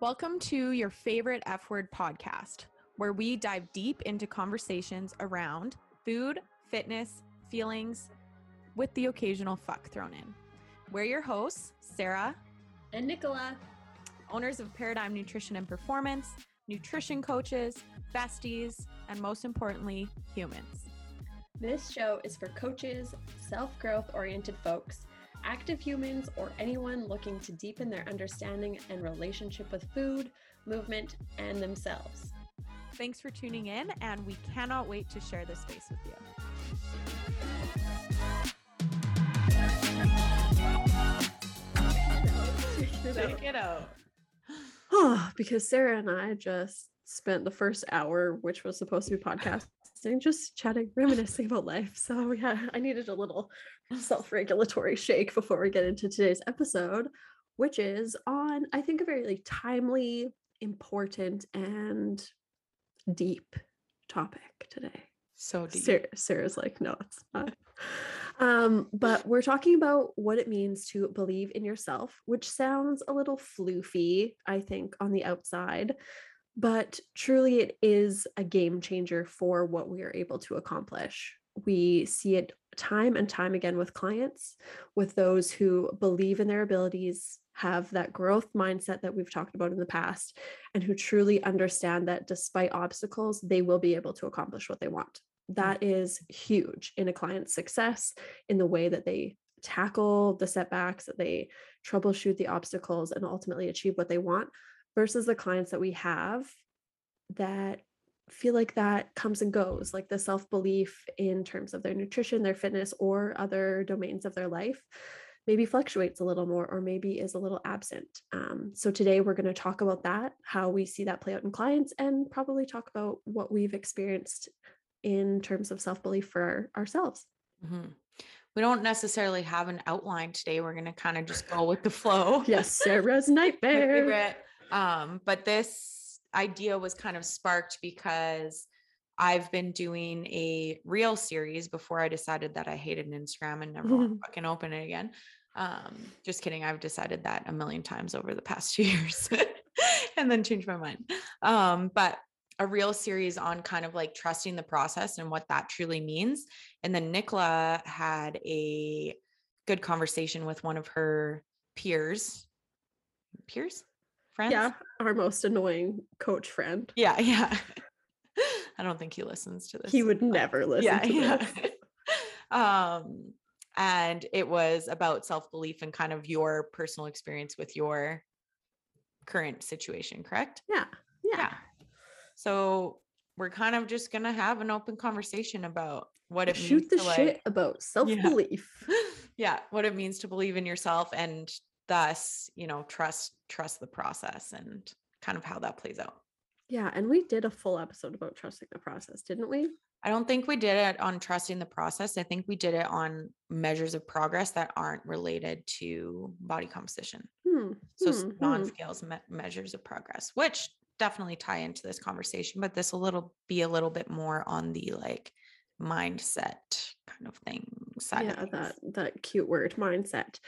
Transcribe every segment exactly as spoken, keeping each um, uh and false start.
Welcome to your favorite F-Word podcast, where we dive deep into conversations around food, fitness, feelings, with the occasional fuck thrown in. We're your hosts, Sarah and Nicola, owners of Paradigm Nutrition and Performance, nutrition coaches, besties, and most importantly, humans. This show is for coaches, self-growth oriented folks, active humans, or anyone looking to deepen their understanding and relationship with food, movement, and themselves. Thanks for tuning in, and we cannot wait to share this space with you. Check it out. Because Sarah and I just spent the first hour, which was supposed to be podcasting, just chatting, reminiscing about life. So yeah, I needed a little self-regulatory shake before we get into today's episode, which is on, I think, a very like, timely, important, and deep topic today. So deep. Sarah, Sarah's like, no, it's not. Um, but we're talking about what it means to believe in yourself, which sounds a little floofy, I think, on the outside, but truly it is a game changer for what we are able to accomplish. We see it time and time again with clients, with those who believe in their abilities, have that growth mindset that we've talked about in the past, and who truly understand that despite obstacles, they will be able to accomplish what they want. That is huge in a client's success, in the way that they tackle the setbacks, that they troubleshoot the obstacles, and ultimately achieve what they want, versus the clients that we have that feel like that comes and goes, like the self-belief in terms of their nutrition, their fitness, or other domains of their life maybe fluctuates a little more, or maybe is a little absent. Um, so today we're going to talk about that, how we see that play out in clients, and probably talk about what we've experienced in terms of self-belief for our, ourselves. Mm-hmm. We don't necessarily have an outline today. We're going to kind of just go with the flow. Yes, Sarah's nightmare. um, but this idea was kind of sparked because I've been doing a reel series before I decided that I hated Instagram and never mm-hmm. want to fucking open it again. Um, just kidding. I've decided that a million times over the past two years and then changed my mind. Um, but a reel series on kind of like trusting the process and what that truly means. And then Nicola had a good conversation with one of her peers, peers, friends. Yeah. Our most annoying coach friend. Yeah. Yeah. I don't think he listens to this. He would never listen yeah, to yeah. this. um, and it was about self-belief and kind of your personal experience with your current situation, correct? Yeah. Yeah. yeah. So we're kind of just going to have an open conversation about what it Shoot means the to like, shit about self-belief. Yeah. yeah. What it means to believe in yourself, and thus, you know, trust, trust the process, and kind of how that plays out. Yeah. And we did a full episode about trusting the process, didn't we? I don't think we did it on trusting the process. I think we did it on measures of progress that aren't related to body composition. Hmm. So hmm. non-scales me- measures of progress, which definitely tie into this conversation, but this will little be a little bit more on the like mindset kind of thing side. Yeah, of that that cute word mindset.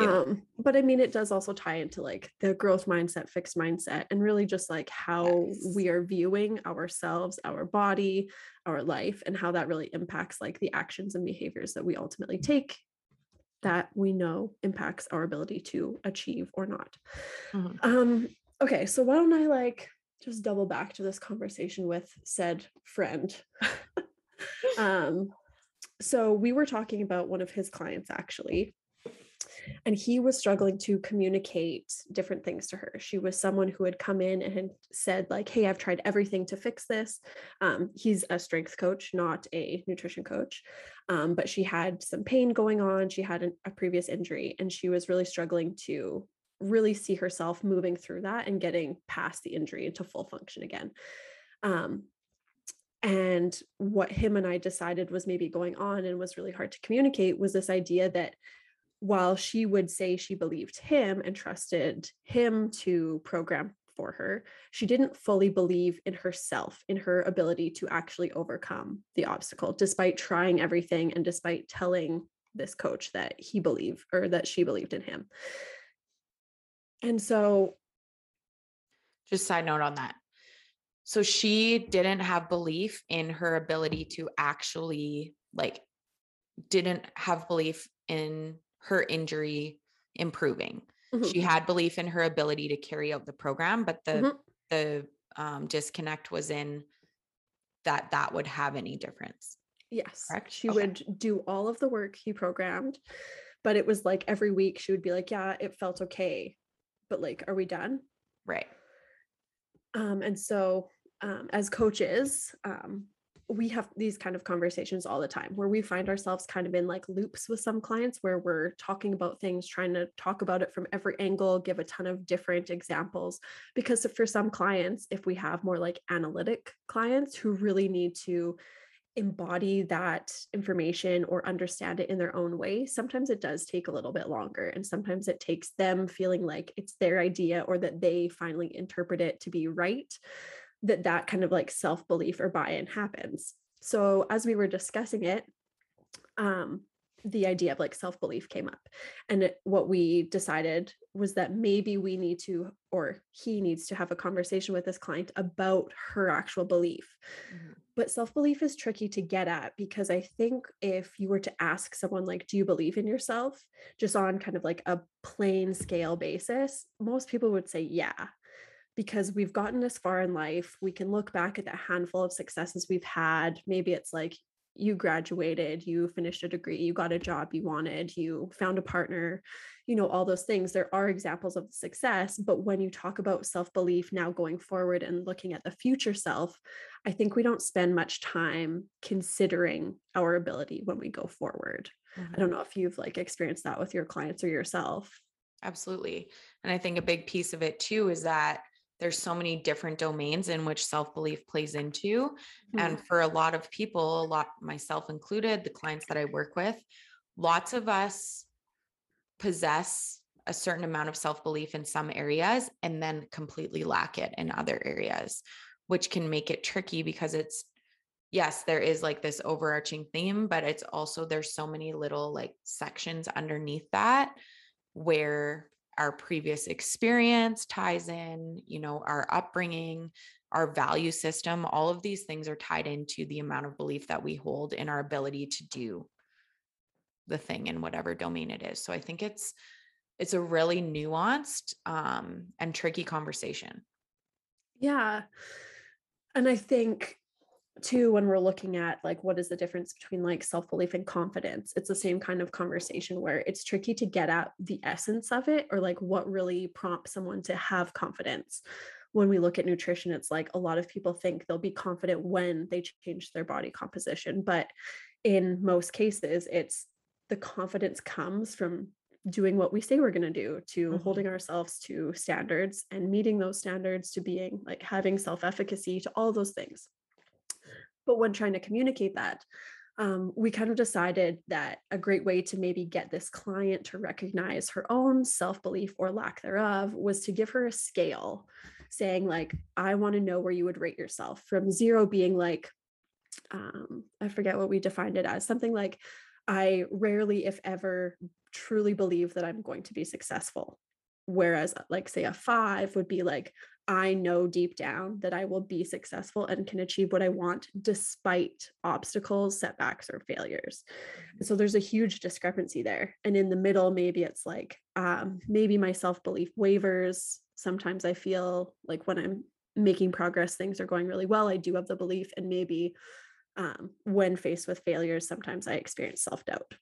Yeah. Um, but I mean, it does also tie into like the growth mindset, fixed mindset, and really just like how yes. we are viewing ourselves, our body, our life, and how that really impacts like the actions and behaviors that we ultimately take, that we know impacts our ability to achieve or not. Mm-hmm. Um, okay, so why don't I like just double back to this conversation with said friend? Um, so we were talking about one of his clients actually, and he was struggling to communicate different things to her. She was someone who had come in and had said like, hey, I've tried everything to fix this. Um, he's a strength coach, not a nutrition coach. Um, but she had some pain going on. She had an, a previous injury, and she was really struggling to really see herself moving through that and getting past the injury into full function again. Um, And what him and I decided was maybe going on and was really hard to communicate was this idea that while she would say she believed him and trusted him to program for her, she didn't fully believe in herself, in her ability to actually overcome the obstacle, despite trying everything and despite telling this coach that he believed or that she believed in him. And so Just side note on that. So she didn't have belief in her ability to actually, like, didn't have belief in her injury improving. Mm-hmm. She had belief in her ability to carry out the program, but the, mm-hmm. the um, disconnect was in that that would have any difference. Yes. Correct? She okay. would do all of the work he programmed, but it was like every week she would be like, yeah, it felt okay, but like, are we done? Right. Um, and so um, as coaches, um, we have these kind of conversations all the time where we find ourselves kind of in like loops with some clients where we're talking about things, trying to talk about it from every angle, give a ton of different examples, because for some clients, if we have more like analytic clients who really need to embody that information or understand it in their own way, sometimes it does take a little bit longer. And sometimes it takes them feeling like it's their idea or that they finally interpret it to be right, that that kind of like self-belief or buy-in happens. So as we were discussing it, um, the idea of like self-belief came up. And it, what we decided was that maybe we need to, or he needs to have a conversation with this client about her actual belief. Mm-hmm. But self-belief is tricky to get at, because I think if you were to ask someone like, do you believe in yourself, just on kind of like a plain scale basis, most people would say, yeah, because we've gotten this far in life. We can look back at the handful of successes we've had. Maybe it's like, you graduated, you finished a degree, you got a job you wanted, you found a partner, you know, all those things. There are examples of success, but when you talk about self-belief now going forward and looking at the future self, I think we don't spend much time considering our ability when we go forward. Mm-hmm. I don't know if you've like experienced that with your clients or yourself. Absolutely. And I think a big piece of it too is that there's so many different domains in which self-belief plays into. Mm-hmm. And for a lot of people, a lot, myself included, the clients that I work with, lots of us possess a certain amount of self-belief in some areas and then completely lack it in other areas, which can make it tricky because it's, yes, there is like this overarching theme, but it's also, there's so many little like sections underneath that where our previous experience ties in, you know, our upbringing, our value system, all of these things are tied into the amount of belief that we hold in our ability to do the thing in whatever domain it is. So I think it's, it's a really nuanced um, and tricky conversation. Yeah. And I think too, when we're looking at like, what is the difference between like self-belief and confidence? It's the same kind of conversation where it's tricky to get at the essence of it, or like what really prompts someone to have confidence. When we look at nutrition, it's like a lot of people think they'll be confident when they change their body composition. But in most cases, it's the confidence comes from doing what we say we're going to do, to mm-hmm. holding ourselves to standards and meeting those standards, to being like having self-efficacy, to all those things. But when trying to communicate that, um, we kind of decided that a great way to maybe get this client to recognize her own self-belief or lack thereof was to give her a scale, saying like, I want to know where you would rate yourself, from zero being like, um, I forget what we defined it as, something like, I rarely, if ever, truly believe that I'm going to be successful. Whereas like, say a five would be like, I know deep down that I will be successful and can achieve what I want despite obstacles, setbacks, or failures. And so there's a huge discrepancy there. And in the middle, maybe it's like, um, maybe my self-belief wavers. Sometimes I feel like when I'm making progress, things are going really well. I do have the belief. And maybe um, when faced with failures, sometimes I experience self-doubt.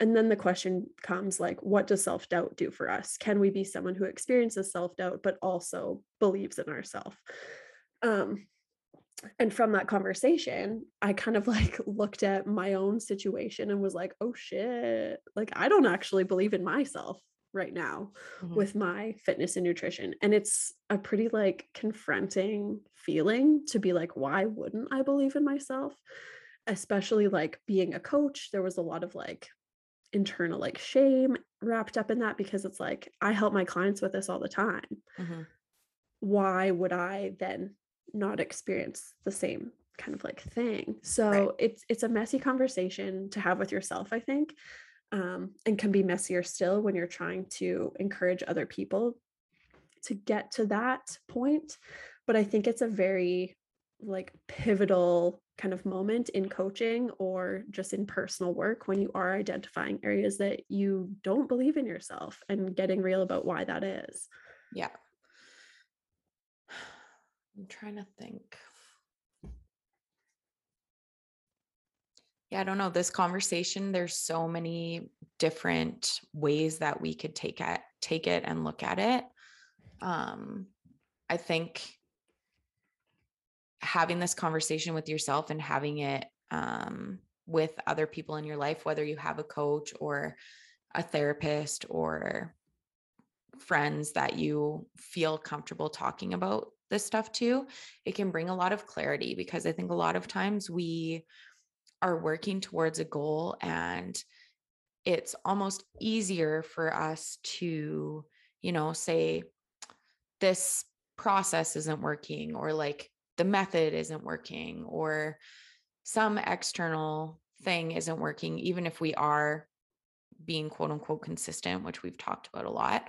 And then the question comes like, what does self-doubt do for us? Can we be someone who experiences self-doubt, but also believes in ourselves? Um, and from that conversation, I kind of like looked at my own situation and was like, oh shit, like I don't actually believe in myself right now mm-hmm. with my fitness and nutrition. And it's a pretty like confronting feeling to be like, why wouldn't I believe in myself? Especially like being a coach, there was a lot of like internal like shame wrapped up in that, because it's like, I help my clients with this all the time. Mm-hmm. Why would I then not experience the same kind of like thing? So right. it's it's a messy conversation to have with yourself, I think, um, and can be messier still when you're trying to encourage other people to get to that point. But I think it's a very like pivotal kind of moment in coaching or just in personal work when you are identifying areas that you don't believe in yourself and getting real about why that is. Yeah. I'm trying to think. Yeah, I don't know. This conversation, there's so many different ways that we could take it, take it and look at it. Um, I think having this conversation with yourself and having it um, with other people in your life, whether you have a coach or a therapist or friends that you feel comfortable talking about this stuff to, it can bring a lot of clarity, because I think a lot of times we are working towards a goal and it's almost easier for us to, you know, say this process isn't working, or like the method isn't working, or some external thing isn't working, even if we are being quote unquote consistent, which we've talked about a lot,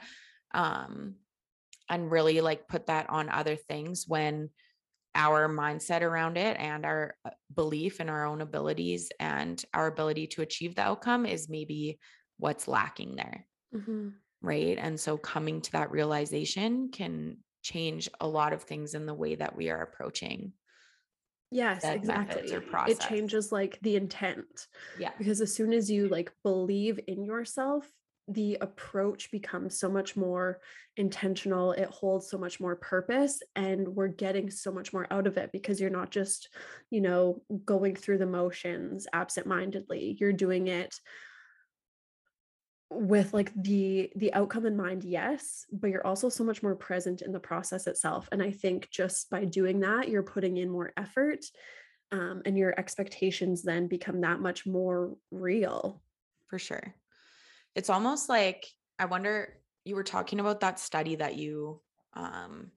um, and really like put that on other things when our mindset around it and our belief in our own abilities and our ability to achieve the outcome is maybe what's lacking there. Mm-hmm. Right. And so coming to that realization can change a lot of things in the way that we are approaching. Yes, exactly. It changes like the intent. Yeah. Because as soon as you like believe in yourself, the approach becomes so much more intentional. It holds so much more purpose, and we're getting so much more out of it because you're not just, you know, going through the motions absentmindedly. You're doing it with like the, the outcome in mind. Yes, but you're also so much more present in the process itself. And I think just by doing that, you're putting in more effort, um, and your expectations then become that much more real. For sure. It's almost like, I wonder, you were talking about that study that you, um,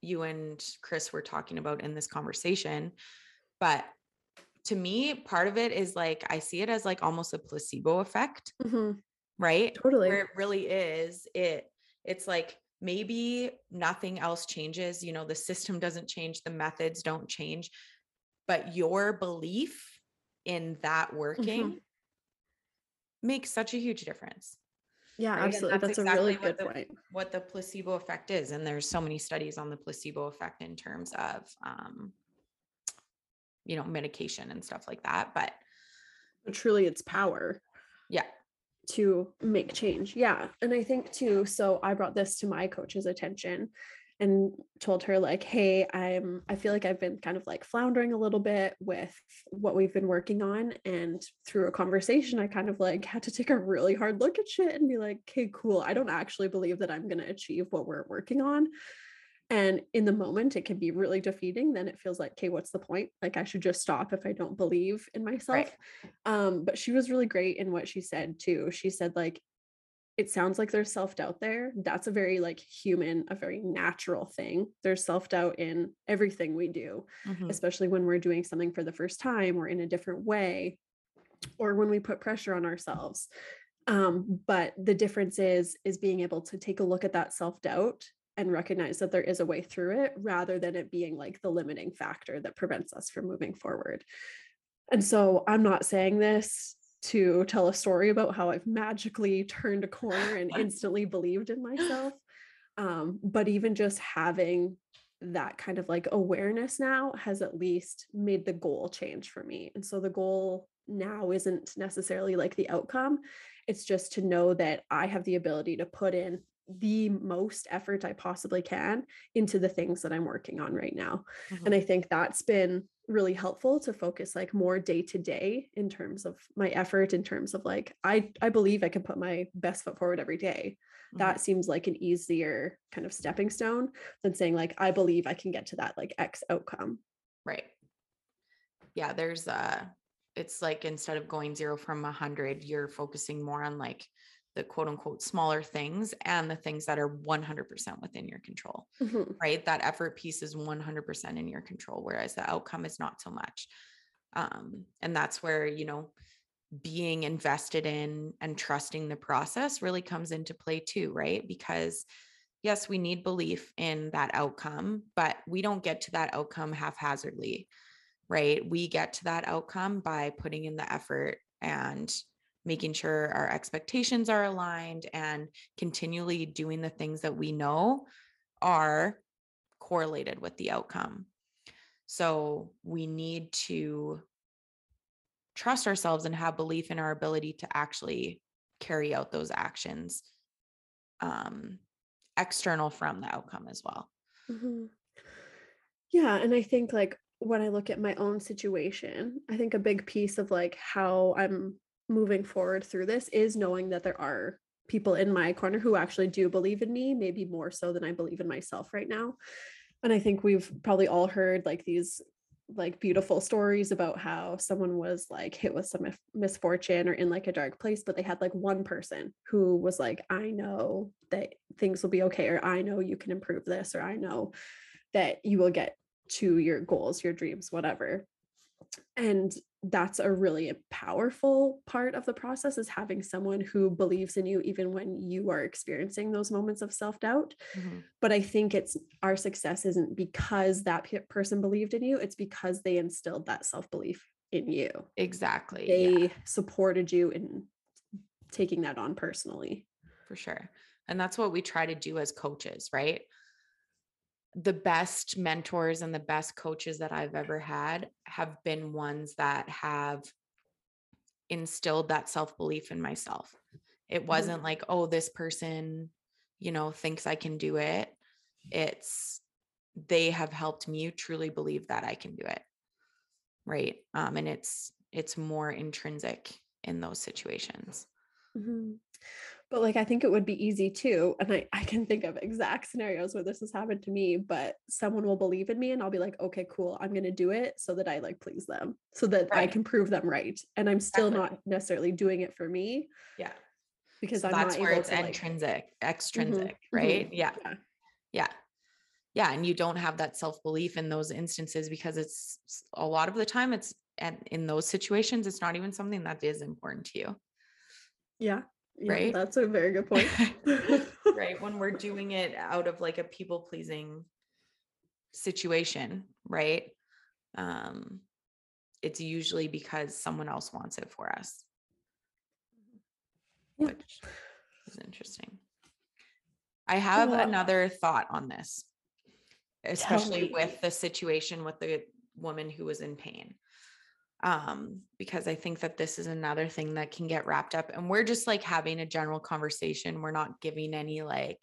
you and Chris were talking about in this conversation, but to me, part of it is like, I see it as like almost a placebo effect, mm-hmm. right? Totally. Where it really is, it, it's like, maybe nothing else changes, you know, the system doesn't change, the methods don't change, but your belief in that working mm-hmm. makes such a huge difference. Yeah, right? Absolutely. And that's, that's exactly a really good the, point. What the placebo effect is. And there's so many studies on the placebo effect in terms of, um, you know, medication and stuff like that, but, but truly it's power. Yeah. To make change. Yeah. And I think too, so I brought this to my coach's attention and told her like, hey, I'm, I feel like I've been kind of like floundering a little bit with what we've been working on. And through a conversation, I kind of like had to take a really hard look at shit and be like, okay, cool. I don't actually believe that I'm going to achieve what we're working on. And in the moment, it can be really defeating. Then it feels like, okay, what's the point? Like I should just stop if I don't believe in myself. Right. Um, but she was really great in what she said too. She said like, it sounds like there's self-doubt there. That's a very like human, a very natural thing. There's self-doubt in everything we do, mm-hmm. especially when we're doing something for the first time or in a different way, or when we put pressure on ourselves. Um, but the difference is, is being able to take a look at that self-doubt and recognize that there is a way through it, rather than it being like the limiting factor that prevents us from moving forward. And so I'm not saying this to tell a story about how I've magically turned a corner and instantly believed in myself. Um, but even just having that kind of like awareness now has at least made the goal change for me. And so the goal now isn't necessarily like the outcome. It's just to know that I have the ability to put in the most effort I possibly can into the things that I'm working on right now. Mm-hmm. And I think that's been really helpful to focus like more day to day in terms of my effort, in terms of like, I, I believe I can put my best foot forward every day. Mm-hmm. That seems like an easier kind of stepping stone than saying like, I believe I can get to that like X outcome. Right. Yeah. There's a, it's like, instead of going zero from a hundred, you're focusing more on like the quote unquote smaller things and the things that are one hundred percent within your control, mm-hmm. right? That effort piece is one hundred percent in your control, whereas the outcome is not so much. Um, and that's where, you know, being invested in and trusting the process really comes into play too, right? Because yes, we need belief in that outcome, but we don't get to that outcome haphazardly, right? We get to that outcome by putting in the effort and making sure our expectations are aligned and continually doing the things that we know are correlated with the outcome. So we need to trust ourselves and have belief in our ability to actually carry out those actions, um, external from the outcome as well. Mm-hmm. Yeah. And I think like when I look at my own situation, I think a big piece of like how I'm moving forward through this is knowing that there are people in my corner who actually do believe in me, maybe more so than I believe in myself right now. And I think we've probably all heard like these like beautiful stories about how someone was like hit with some misfortune or in like a dark place, but they had like one person who was like, I know that things will be okay, or I know you can improve this, or I know that you will get to your goals, your dreams, whatever. And that's a really powerful part of the process, is having someone who believes in you, even when you are experiencing those moments of self-doubt. Mm-hmm. But I think it's our success isn't because that pe- person believed in you. It's because they instilled that self-belief in you. Exactly. They yeah. supported you in taking that on personally. For sure. And that's what we try to do as coaches, right? The best mentors and the best coaches that I've ever had have been ones that have instilled that self-belief in myself. It wasn't mm-hmm. like, oh, this person, you know, thinks I can do it. It's, they have helped me truly believe that I can do it. Right. Um, and it's, it's more intrinsic in those situations. Mm-hmm. But like, I think it would be easy too. And I, I can think of exact scenarios where this has happened to me, but someone will believe in me and I'll be like, okay, cool. I'm going to do it so that I like please them, so that right. I can prove them right. And I'm still exactly. not necessarily doing it for me. Yeah. Because so I'm that's not where able it's to intrinsic, like... extrinsic, mm-hmm. right? Mm-hmm. Yeah. yeah. Yeah. Yeah. And you don't have that self-belief in those instances, because it's a lot of the time it's, and in those situations, it's not even something that is important to you. Yeah. Yeah, right. That's a very good point. Right. When we're doing it out of like a people pleasing situation, right. Um, it's usually because someone else wants it for us, yeah. which is interesting. I have yeah. another thought on this, especially with the situation with the woman who was in pain. Um, because I think that this is another thing that can get wrapped up, and we're just like having a general conversation. We're not giving any, like,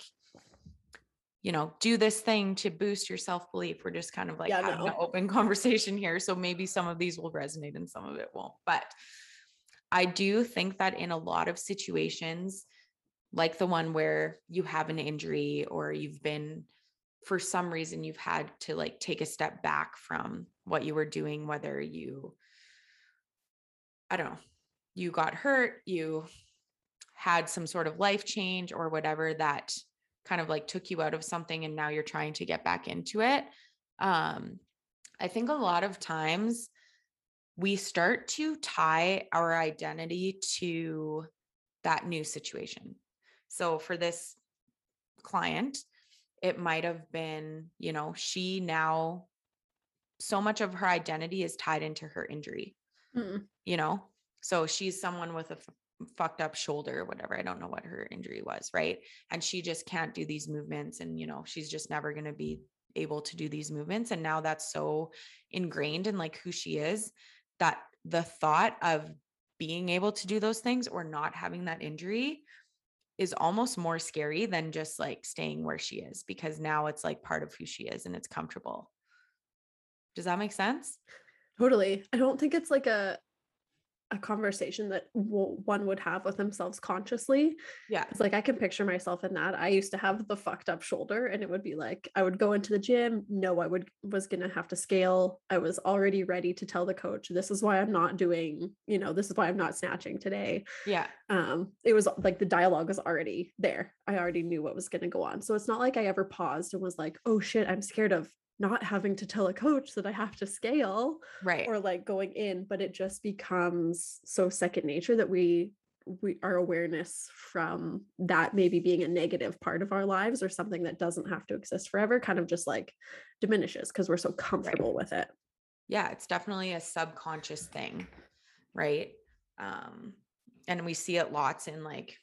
you know, do this thing to boost your self-belief. We're just kind of like yeah, having no. an open conversation here. So maybe some of these will resonate and some of it won't, but I do think that in a lot of situations, like the one where you have an injury or you've been, for some reason, you've had to like take a step back from what you were doing, whether you, I don't know, you got hurt, you had some sort of life change or whatever that kind of like took you out of something, and now you're trying to get back into it. Um, I think a lot of times we start to tie our identity to that new situation. So for this client, it might've been, you know, she now, so much of her identity is tied into her injury. You know, so she's someone with a f- fucked up shoulder or whatever. I don't know what her injury was. Right. And she just can't do these movements, and, you know, she's just never going to be able to do these movements. And now that's so ingrained in like who she is, that the thought of being able to do those things or not having that injury is almost more scary than just like staying where she is, because now it's like part of who she is and it's comfortable. Does that make sense? Totally. I don't think it's like a a conversation that w- one would have with themselves consciously. Yeah. It's like, I can picture myself in that. I used to have the fucked up shoulder, and it would be like, I would go into the gym. No, I would, was going to have to scale. I was already ready to tell the coach, this is why I'm not doing, you know, this is why I'm not snatching today. Yeah. Um, it was like the dialogue was already there. I already knew what was going to go on. So it's not like I ever paused and was like, oh shit, I'm scared of not having to tell a coach that I have to scale, right? Or like going in, but it just becomes so second nature that we we, our awareness from that maybe being a negative part of our lives or something that doesn't have to exist forever kind of just like diminishes because we're so comfortable right. with it. Yeah. It's definitely a subconscious thing. Right. Um, and we see it lots in like,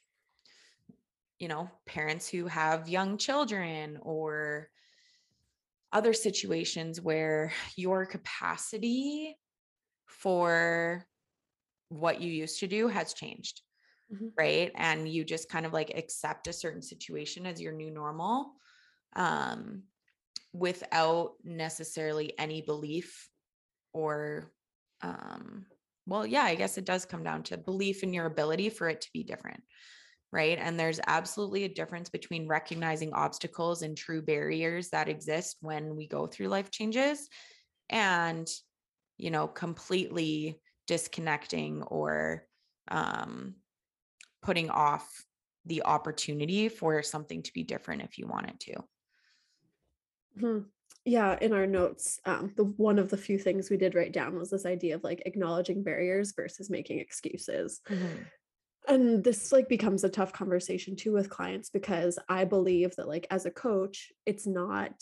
you know, parents who have young children or other situations where your capacity for what you used to do has changed. Mm-hmm. Right. And you just kind of like accept a certain situation as your new normal, um, without necessarily any belief or, um, well, yeah, I guess it does come down to belief in your ability for it to be different. Right. And there's absolutely a difference between recognizing obstacles and true barriers that exist when we go through life changes and, you know, completely disconnecting or um, putting off the opportunity for something to be different if you want it to. Mm-hmm. Yeah. In our notes, um, the one of the few things we did write down was this idea of like acknowledging barriers versus making excuses. Mm-hmm. And this like becomes a tough conversation too with clients, because I believe that like as a coach, it's not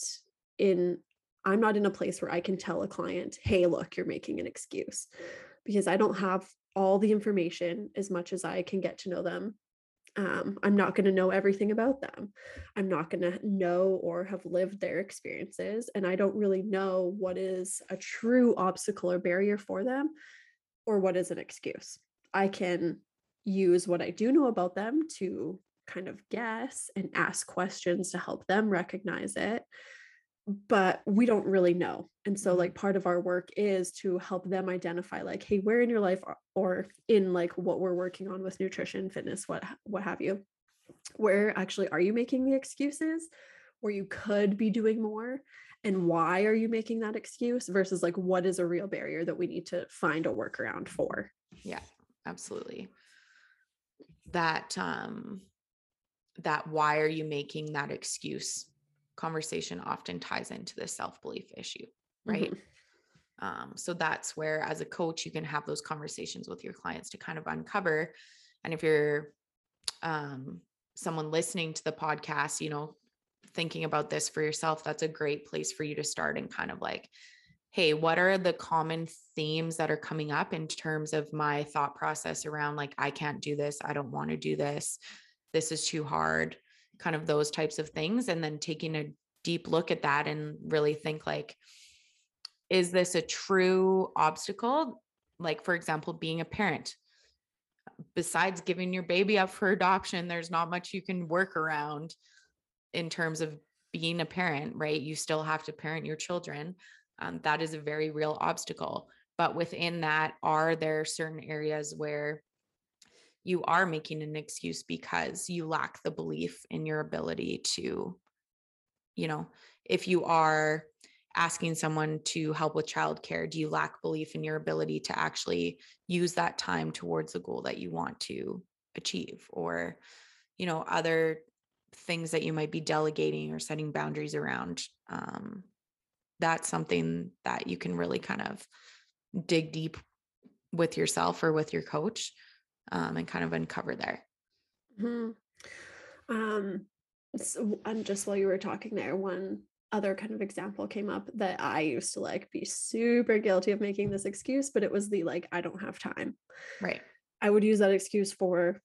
in, I'm not in a place where I can tell a client, hey, look, you're making an excuse, because I don't have all the information as much as I can get to know them. Um, I'm not going to know everything about them. I'm not going to know or have lived their experiences. And I don't really know what is a true obstacle or barrier for them or what is an excuse. I can use what I do know about them to kind of guess and ask questions to help them recognize it, but we don't really know. And so like part of our work is to help them identify like, hey, where in your life or in like what we're working on with nutrition, fitness, what, what have you, where actually are you making the excuses where you could be doing more? And why are you making that excuse versus like, what is a real barrier that we need to find a workaround for? Yeah, absolutely. That, um, that why are you making that excuse conversation often ties into the self-belief issue, right? Mm-hmm. Um, so that's where as a coach, you can have those conversations with your clients to kind of uncover. And if you're, um, someone listening to the podcast, you know, thinking about this for yourself, that's a great place for you to start and kind of like, hey, what are the common themes that are coming up in terms of my thought process around like, I can't do this. I don't want to do this. This is too hard, kind of those types of things. And then taking a deep look at that and really think like, is this a true obstacle? Like, for example, being a parent, besides giving your baby up for adoption, there's not much you can work around in terms of being a parent, right? You still have to parent your children. Um, that is a very real obstacle. But within that, are there certain areas where you are making an excuse because you lack the belief in your ability to, you know, if you are asking someone to help with childcare, do you lack belief in your ability to actually use that time towards the goal that you want to achieve? Or, you know, other things that you might be delegating or setting boundaries around, um, that's something that you can really kind of dig deep with yourself or with your coach, um, and kind of uncover there. Mm-hmm. Um, so, and just while you were talking there, one other kind of example came up that I used to like be super guilty of making this excuse, but it was the, like, I don't have time. Right. I would use that excuse for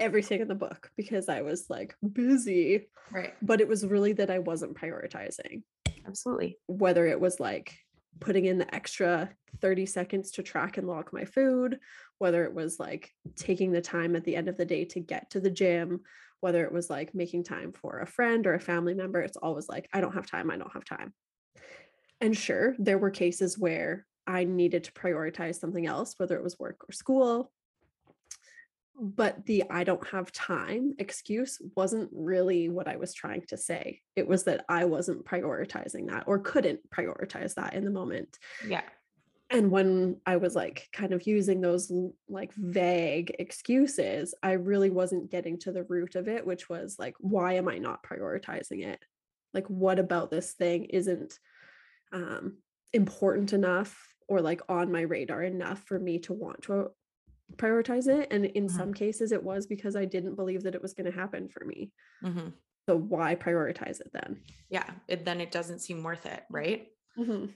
everything in the book because I was like busy. Right. But it was really that I wasn't prioritizing. Absolutely. Whether it was like putting in the extra thirty seconds to track and log my food, whether it was like taking the time at the end of the day to get to the gym, whether it was like making time for a friend or a family member, it's always like, I don't have time. I don't have time. And sure, there were cases where I needed to prioritize something else, whether it was work or school, but the I don't have time excuse wasn't really what I was trying to say. It was that I wasn't prioritizing that or couldn't prioritize that in the moment. Yeah. And when I was like kind of using those like vague excuses, I really wasn't getting to the root of it, which was like, why am I not prioritizing it? Like, what about this thing isn't um, important enough or like on my radar enough for me to want to prioritize it. And in mm-hmm. some cases it was because I didn't believe that it was going to happen for me. Mm-hmm. So why prioritize it then? Yeah. It, then it doesn't seem worth it. Right. Mm-hmm.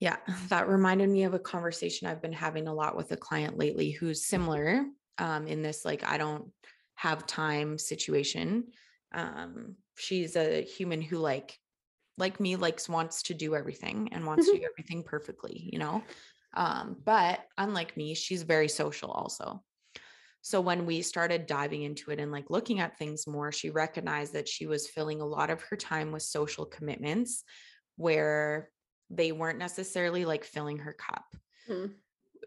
Yeah. That reminded me of a conversation I've been having a lot with a client lately who's similar um, in this, like, I don't have time situation. Um, she's a human who like, like me, likes, wants to do everything and wants mm-hmm. to do everything perfectly, you know? Um, but unlike me, she's very social also. So when we started diving into it and like looking at things more, she recognized that she was filling a lot of her time with social commitments where they weren't necessarily like filling her cup, mm.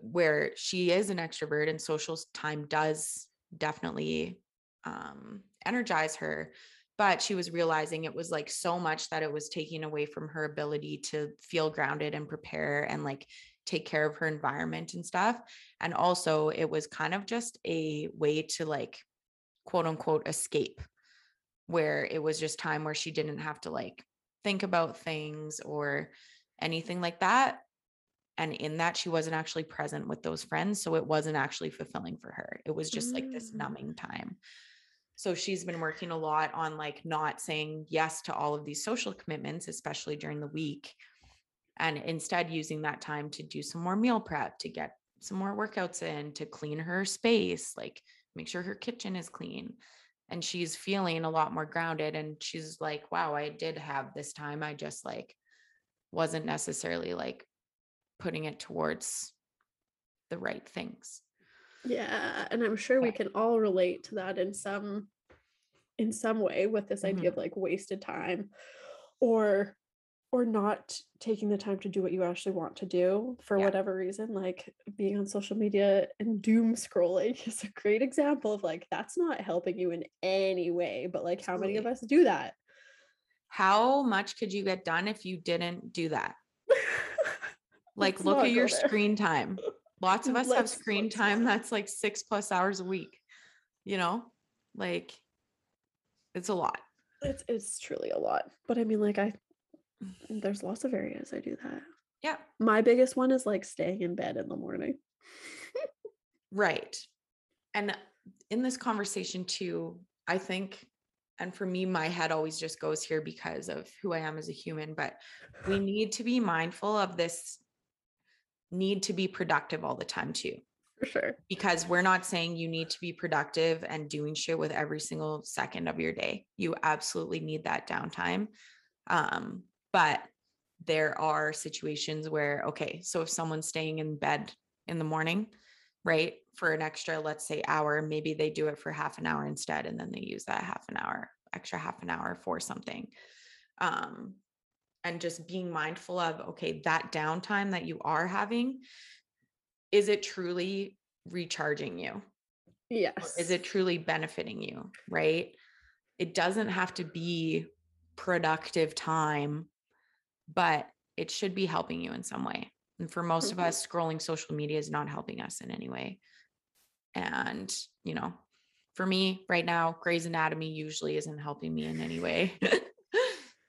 where she is an extrovert and social time does definitely um, energize her. But she was realizing it was like so much that it was taking away from her ability to feel grounded and prepare and like take care of her environment and stuff. And also it was kind of just a way to like, quote unquote, escape, where it was just time where she didn't have to like think about things or anything like that. And in that, she wasn't actually present with those friends. So it wasn't actually fulfilling for her. It was just like this numbing time. So she's been working a lot on like not saying yes to all of these social commitments, especially during the week, and instead using that time to do some more meal prep, to get some more workouts in, to clean her space, like make sure her kitchen is clean. And she's feeling a lot more grounded. And she's like, wow, I did have this time. I just like wasn't necessarily like putting it towards the right things. Yeah. And I'm sure we can all relate to that in some, in some way, with this mm-hmm. idea of like wasted time or or not taking the time to do what you actually want to do for yeah. whatever reason. Like being on social media and doom scrolling is a great example of like, that's not helping you in any way, but like how many of us do that? How much could you get done if you didn't do that? Like Let's look at your there. screen time. Lots of us Let's have screen time. That's like six plus hours a week, you know, like it's a lot. It's, it's truly a lot. But I mean, like I, there's lots of areas I do that. Yeah. My biggest one is like staying in bed in the morning. Right. And in this conversation too, I think, and for me, my head always just goes here because of who I am as a human, but we need to be mindful of this need to be productive all the time too. For sure. Because we're not saying you need to be productive and doing shit with every single second of your day. You absolutely need that downtime. Um, But there are situations where, okay, so if someone's staying in bed in the morning, right, for an extra, let's say hour, maybe they do it for half an hour instead. And then they use that half an hour, extra half an hour for something. Um, and just being mindful of, okay, that downtime that you are having, is it truly recharging you? Yes. Or is it truly benefiting you? Right. It doesn't have to be productive time, but it should be helping you in some way. And for most mm-hmm. of us, scrolling social media is not helping us in any way. And, you know, for me right now, Grey's Anatomy usually isn't helping me in any way.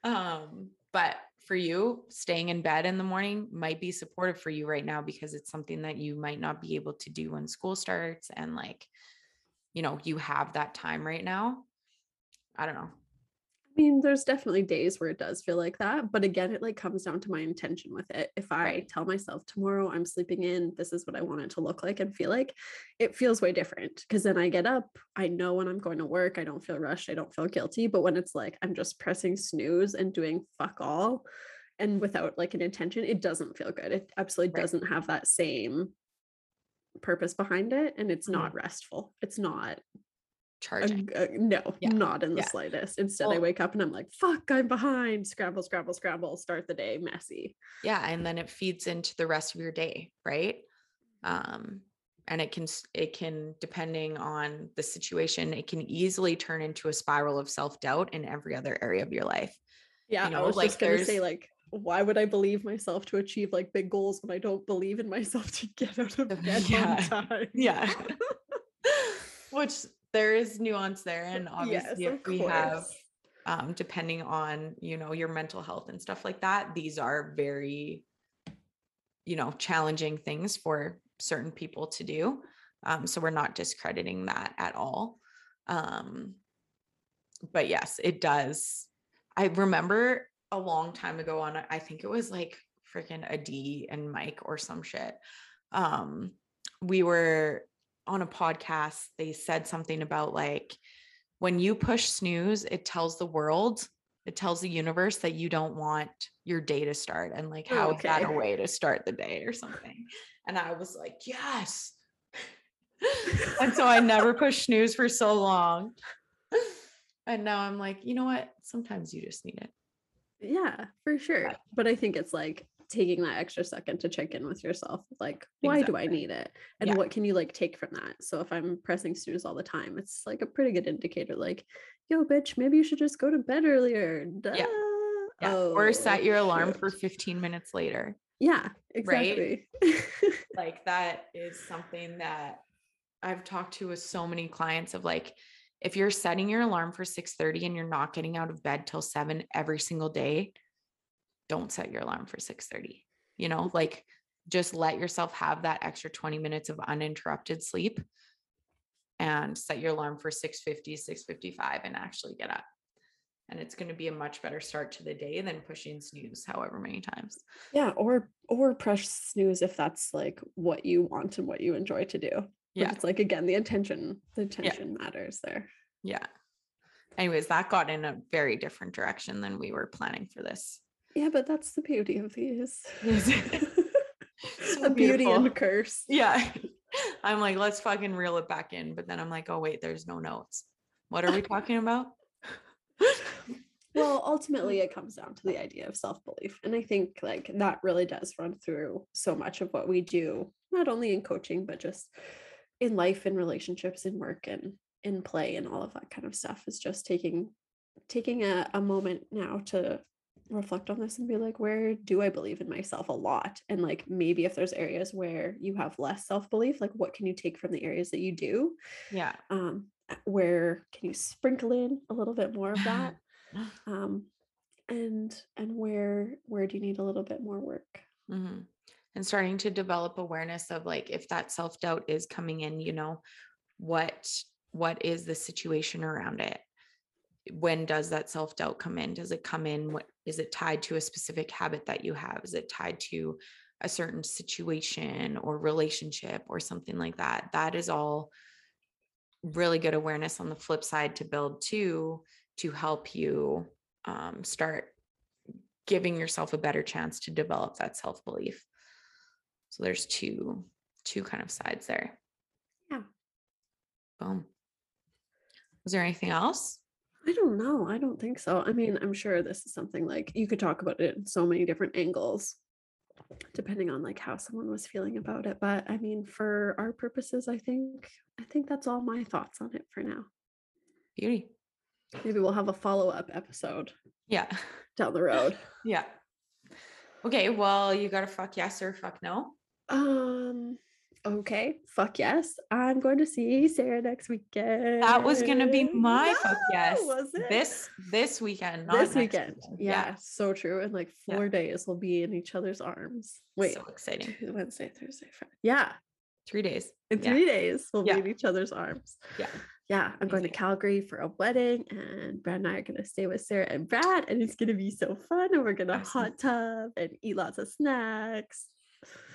um, but for you, staying in bed in the morning might be supportive for you right now, because it's something that you might not be able to do when school starts. And like, you know, you have that time right now. I don't know. I mean, there's definitely days where it does feel like that, but again, it like comes down to my intention with it. If I right. tell myself tomorrow I'm sleeping in, this is what I want it to look like and feel like, it feels way different, because then I get up, I know when I'm going to work, I don't feel rushed, I don't feel guilty. But when it's like, I'm just pressing snooze and doing fuck all and without like an intention, it doesn't feel good. It absolutely right. doesn't have that same purpose behind it. And it's mm-hmm. not restful. It's not charging. Uh, uh, no, yeah. not in the yeah. slightest. Instead, well, I wake up and I'm like, fuck, I'm behind. Scramble, scramble, scramble, start the day messy. Yeah. And then it feeds into the rest of your day. Right. Um, and it can, it can, depending on the situation, it can easily turn into a spiral of self-doubt in every other area of your life. Yeah. You know, I was like just going to say like, why would I believe myself to achieve like big goals when I don't believe in myself to get out of bed yeah. on time? Yeah. Which there is nuance there. And obviously yes, if we course. have, um, depending on, you know, your mental health and stuff like that, these are very, you know, challenging things for certain people to do. Um, so we're not discrediting that at all. Um, but yes, it does. I remember a long time ago on, I think it was like freaking a D and Mike or some shit. Um, we were on a podcast. They said something about like, when you push snooze, it tells the world, it tells the universe that you don't want your day to start. And like, how okay. is that a way to start the day or something? And I was like, yes. And so I never pushed snooze for so long. And now I'm like, you know what? Sometimes you just need it. Yeah, for sure. But I think it's like taking that extra second to check in with yourself. Like, why exactly. do I need it? And yeah. what can you like take from that? So if I'm pressing snooze all the time, it's like a pretty good indicator. Like, yo, bitch, maybe you should just go to bed earlier. Duh. Yeah. yeah. Oh, or set your alarm shoot. for fifteen minutes later. Yeah, exactly. Right? Like that is something that I've talked to with so many clients of like, if you're setting your alarm for six thirty and you're not getting out of bed till seven every single day, don't set your alarm for six thirty, you know, like just let yourself have that extra twenty minutes of uninterrupted sleep and set your alarm for six fifty, six fifty-five and actually get up. And it's going to be a much better start to the day than pushing snooze however many times. Yeah. Or, or press snooze if that's like what you want and what you enjoy to do. Yeah. But it's like, again, the intention, the intention yeah. matters there. Yeah. Anyways, that got in a very different direction than we were planning for this. Yeah, but that's the beauty of these. So a beauty and curse. Yeah. I'm like, let's fucking reel it back in. But then I'm like, oh, wait, there's no notes. What are we talking about? Well, ultimately it comes down to the idea of self-belief. And I think like that really does run through so much of what we do, not only in coaching, but just in life, in relationships, in work, and in play, and all of that kind of stuff, is just taking taking a, a moment now to reflect on this and be like, where do I believe in myself a lot? And like, maybe if there's areas where you have less self-belief, like what can you take from the areas that you do? Yeah. Um, where can you sprinkle in a little bit more of that? Um, and, and where, where do you need a little bit more work? Mm-hmm. And starting to develop awareness of like, if that self-doubt is coming in, you know, what, what is the situation around it? When does that self-doubt come in? Does it come in? What is it tied to a specific habit that you have? Is it tied to a certain situation or relationship or something like that? That is all really good awareness on the flip side to build too, to help you um, start giving yourself a better chance to develop that self-belief. So there's two, two kind of sides there. Yeah. Boom. Was there anything else? I don't know. I don't think so. I mean, I'm sure this is something like you could talk about it in so many different angles, depending on like how someone was feeling about it. But I mean, for our purposes, I think, I think that's all my thoughts on it for now. Beauty. Maybe we'll have a follow-up episode. Yeah. Down the road. Yeah. Okay, well, you got to fuck yes or fuck no. Um, okay, fuck yes. I'm going to see Sarah next weekend. That was going to be my no, fuck yes. Was it? This this weekend, not this weekend. weekend. Yeah, yeah, so true. And like four yeah. days we'll be in each other's arms. Wait. So exciting. Wednesday, Thursday, Friday. Yeah. Three days. In three yeah. days we'll yeah. be in each other's arms. Yeah. Yeah, I'm going to Calgary for a wedding, and Brad and I are going to stay with Sarah and Brad, and it's going to be so fun, and we're going to awesome. hot tub and eat lots of snacks.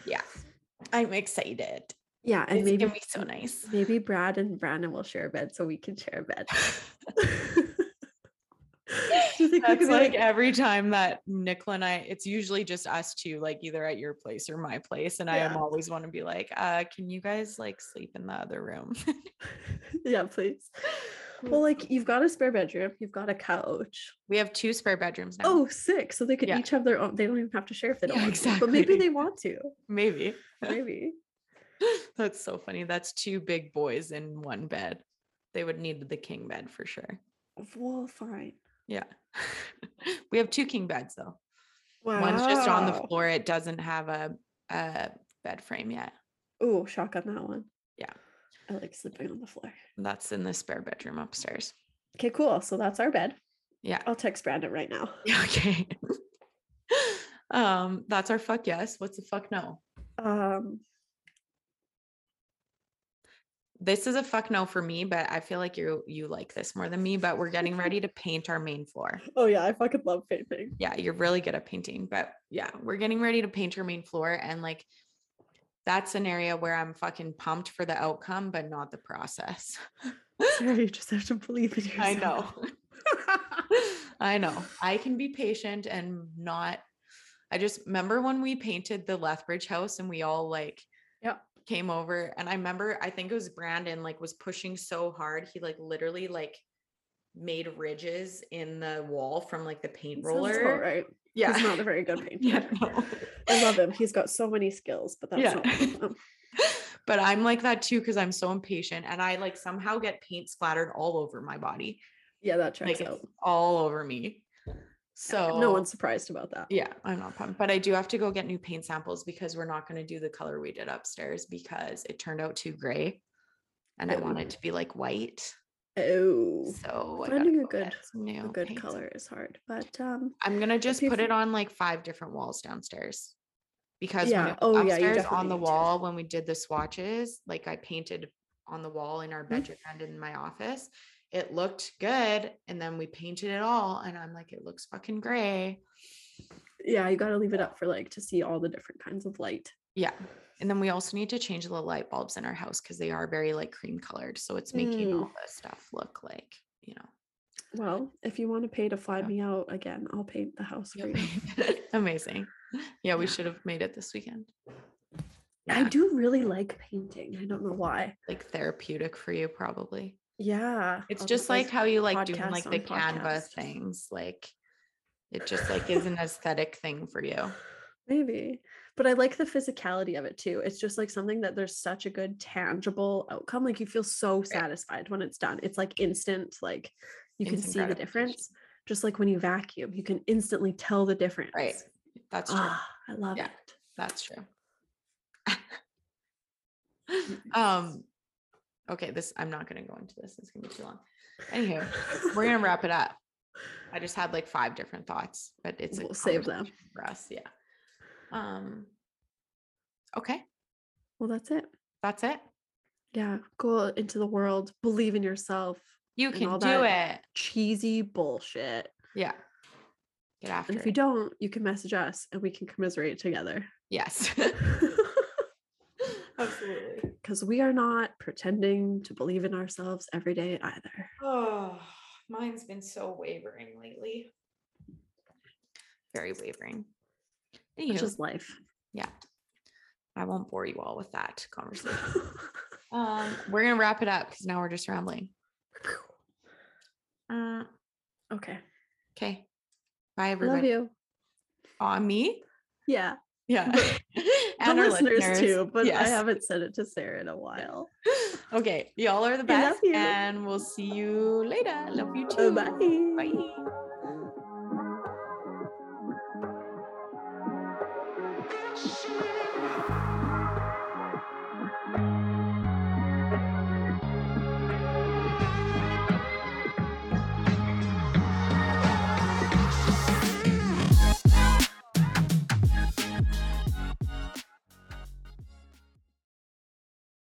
Yeah, I'm excited. Yeah, and it's maybe going to be so nice. Maybe Brad and Brandon will share a bed, so we can share a bed. Just like, that's like, like every time that Nicola and I, it's usually just us two, like either at your place or my place. And yeah. I am always want to be like, uh, can you guys like sleep in the other room? Yeah, please. Well, like you've got a spare bedroom, you've got a couch. We have two spare bedrooms now. Oh, sick. So they could yeah. each have their own. They don't even have to share if they don't yeah, want exactly. to, but maybe they want to. Maybe. Maybe. That's so funny. That's two big boys in one bed. They would need the king bed for sure. Well, fine. Yeah. We have two king beds though. Wow. One's just on the floor. It doesn't have a, a bed frame yet. Oh, shock on that one. Yeah. I like sleeping on the floor. That's in the spare bedroom upstairs. Okay, cool. So that's our bed. Yeah. I'll text Brandon right now. Okay. um, that's our fuck yes. What's the fuck no? Um, This is a fuck no for me, but I feel like you you like this more than me, but we're getting ready to paint our main floor. Oh yeah, I fucking love painting. Yeah, you're really good at painting, but yeah, we're getting ready to paint our main floor, and like that's an area where I'm fucking pumped for the outcome, but not the process. Sarah, you just have to believe in yourself. I know. I know. I can be patient and not, I just remember when we painted the Lethbridge house and we all like, yeah, came over, and I remember, I think it was Brandon, like was pushing so hard. He like literally like made ridges in the wall from like the paint roller. Right. Yeah. He's not a very good painter. Yeah, no. I love him. He's got so many skills, but that's yeah. not one. But I'm like that too, because I'm so impatient and I like somehow get paint splattered all over my body. Yeah, that checks like, out. It's all over me. So no one's surprised about that. Yeah, I'm not pumped, but I do have to go get new paint samples because we're not going to do the color we did upstairs because it turned out too gray and oh. I want it to be like white. Oh, so finding a good, a good paint. Color is hard, but um, I'm going to just put it on like five different walls downstairs because yeah. when oh, upstairs yeah, on the wall, when we did the swatches, like I painted on the wall in our bedroom mm-hmm. and in my office. It looked good. And then we painted it all. And I'm like, it looks fucking gray. Yeah. You got to leave it up for like, to see all the different kinds of light. Yeah. And then we also need to change the light bulbs in our house because they are very like cream colored. So it's making mm. all this stuff look like, you know. Well, if you want to pay to fly yeah. me out again, I'll paint the house for you. Amazing. Yeah. We yeah. should have made it this weekend. Yeah. I do really like painting. I don't know why. Like therapeutic for you, probably. Yeah. It's I'll just like how you like doing like the Canva things. Like it just like is an aesthetic thing for you. Maybe. But I like the physicality of it too. It's just like something that there's such a good tangible outcome. Like you feel so satisfied when it's done. It's like instant, like you can see the difference. Just like when you vacuum, you can instantly tell the difference. Right. That's true. Ah, I love yeah, it. That's true. um Okay, this, I'm not going to go into this. It's going to be too long. Anywho, we're going to wrap it up. I just had like five different thoughts, but it's we'll a save them for us. Yeah. Um. Okay. Well, that's it. That's it. Yeah. Go into the world. Believe in yourself. You can all do that it. Cheesy bullshit. Yeah. Get after and if it. If you don't, you can message us and we can commiserate together. Yes. Absolutely. Because we are not pretending to believe in ourselves every day either. Oh, mine's been so wavering lately. Very wavering. Anywho. Which is life. Yeah. I won't bore you all with that conversation. um, we're going to wrap it up because now we're just rambling. Uh, okay. Okay. Bye, everybody. Love you. On uh, me? Yeah. Yeah. And the our listeners, listeners too, but yes. I haven't said it to Sarah in a while. Okay, y'all are the best, and we'll see you later. Love you too. Bye. Bye.